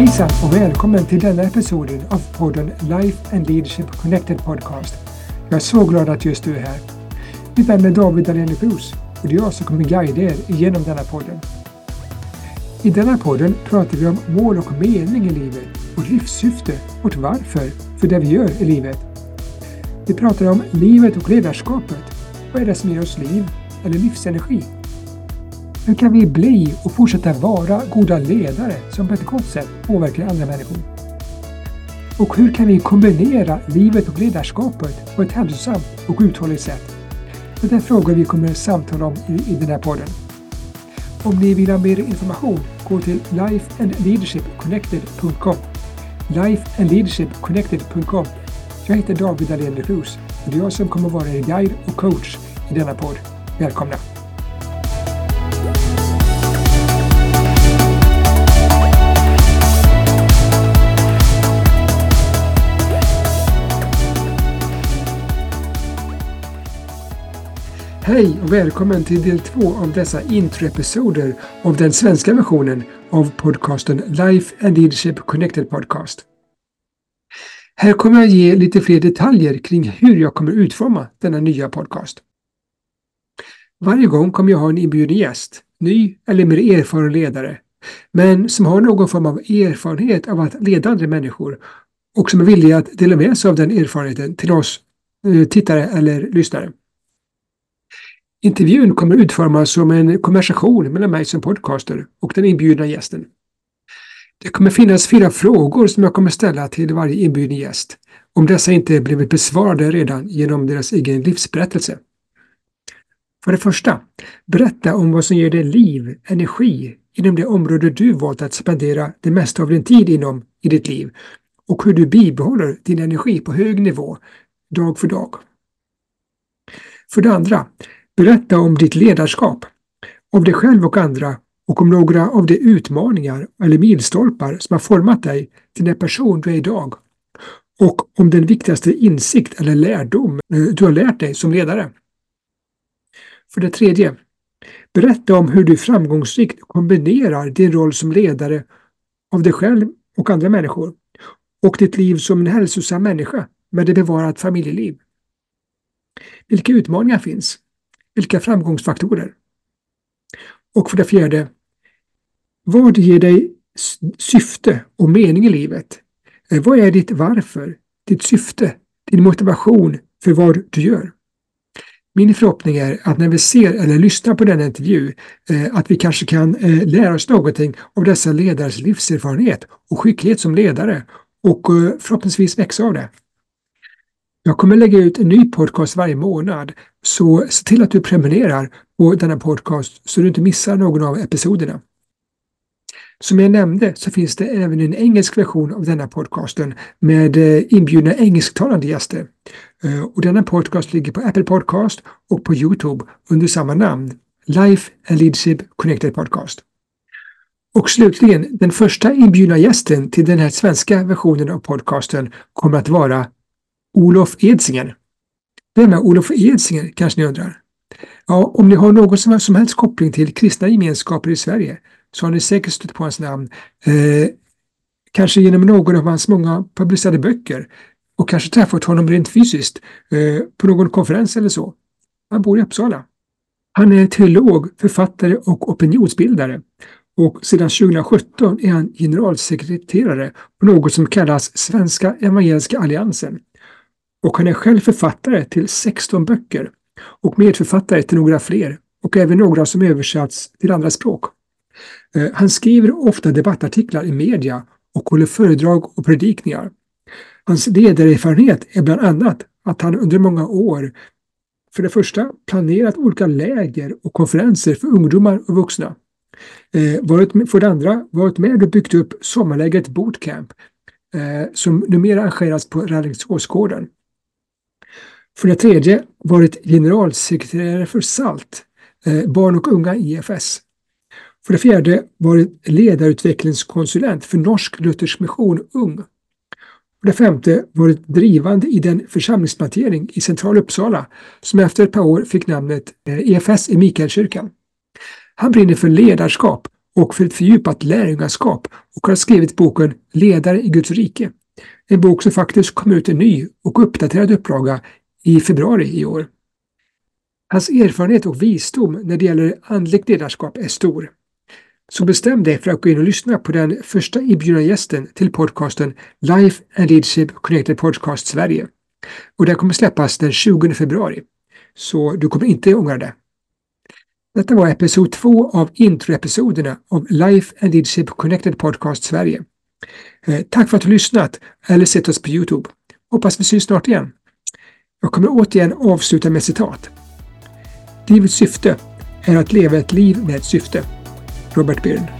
Hejsan och välkommen till denna episoden av podden Life and Leadership Connected Podcast. Jag är så glad att just du är här. Mitt namn är David Alenius och det är jag som kommer guida er genom denna podden. I denna podden pratar vi om mål och mening i livet, vårt livssyfte, vårt varför för det vi gör i livet. Vi pratar om livet och ledarskapet. Vad är det som ger oss liv eller livsenergi? Hur kan vi bli och fortsätta vara goda ledare som på ett gott sätt påverkar andra människor? Och hur kan vi kombinera livet och ledarskapet på ett hälsosamt och uthålligt sätt? Det är frågor vi kommer att samtala om i den här podden. Om ni vill ha mer information, gå till lifeandleadershipconnected.com. lifeandleadershipconnected.com. Jag heter David Alenius och det är jag som kommer vara er guide och coach i denna podd. Välkomna! Hej och välkommen till del 2 av dessa introepisoder av den svenska versionen av podcasten Life and Leadership Connected Podcast. Här kommer jag ge lite fler detaljer kring hur jag kommer utforma denna nya podcast. Varje gång kommer jag ha en inbjuden gäst, ny eller mer erfaren ledare, men som har någon form av erfarenhet av att leda andra människor och som är villig att dela med sig av den erfarenheten till oss tittare eller lyssnare. Intervjun kommer utformas som en konversation mellan mig som podcaster och den inbjudna gästen. Det kommer finnas 4 frågor som jag kommer ställa till varje inbjuden gäst, om dessa inte blivit besvarade redan genom deras egen livsberättelse. För det första, berätta om vad som ger dig liv, energi, inom det område du valt att spendera det mesta av din tid inom i ditt liv och hur du bibehåller din energi på hög nivå, dag för dag. För det andra, berätta om ditt ledarskap, om dig själv och andra och om några av de utmaningar eller milstolpar som har format dig till den person du är idag och om den viktigaste insikt eller lärdom du har lärt dig som ledare. För det tredje, berätta om hur du framgångsrikt kombinerar din roll som ledare av dig själv och andra människor och ditt liv som en hälsosam människa med ett bevarat familjeliv. Vilka utmaningar finns? Vilka framgångsfaktorer? Och för det fjärde, vad ger dig syfte och mening i livet? Vad är ditt varför, ditt syfte, din motivation för vad du gör? Min förhoppning är att när vi ser eller lyssnar på denna intervju att vi kanske kan lära oss någonting av dessa ledares livserfarenhet och skicklighet som ledare och förhoppningsvis växa av det. Jag kommer lägga ut en ny podcast varje månad, så se till att du prenumererar på denna podcast så du inte missar någon av episoderna. Som jag nämnde så finns det även en engelsk version av denna podcasten med inbjudna engelsktalande gäster. Och denna podcast ligger på Apple Podcast och på YouTube under samma namn, Life and Leadership Connected Podcast. Och slutligen, den första inbjudna gästen till den här svenska versionen av podcasten kommer att vara Olof Edsinger. Vem är Olof Edsinger, kanske ni undrar? Ja, om ni har någon som helst koppling till kristna gemenskaper i Sverige så har ni säkert stött på hans namn. Kanske genom någon av hans många publicerade böcker och kanske träffat honom rent fysiskt på någon konferens eller så. Han bor i Uppsala. Han är teolog, författare och opinionsbildare. Och sedan 2017 är han generalsekreterare på något som kallas Svenska Evangeliska Alliansen. Och han är själv författare till 16 böcker och medförfattare till några fler och även några som översatts till andra språk. Han skriver ofta debattartiklar i media och håller föredrag och predikningar. Hans ledarerfarenhet är bland annat att han under många år för det första planerat olika läger och konferenser för ungdomar och vuxna. För det andra varit med och byggt upp sommarlägret Bootcamp som numera arrangeras på Räddningsgårdsgården. För det tredje varit generalsekreterare för SALT, barn och unga EFS. För det fjärde varit ledarutvecklingskonsulent för Norsk Luthersk Mission Ung. För det femte varit drivande i den församlingsplantering i centrala Uppsala som efter ett par år fick namnet EFS i Mikaelkyrkan. Han brinner för ledarskap och för ett fördjupat lärjungaskap och har skrivit boken Ledare i Guds rike. En bok som faktiskt kom ut en ny och uppdaterad upplaga i februari i år. Hans erfarenhet och visdom när det gäller andligt ledarskap är stor. Så bestäm dig för att gå in och lyssna på den första inbjudna gästen till podcasten Life and Leadership Connected Podcast Sverige. Och den kommer släppas den 20 februari. Så du kommer inte ångra det. Detta var episod 2 av introepisoderna av Life and Leadership Connected Podcast Sverige. Tack för att du lyssnat eller sett oss på YouTube. Hoppas vi syns snart igen. Jag kommer återigen avsluta med citat. Livets syfte är att leva ett liv med ett syfte. Robert Birn.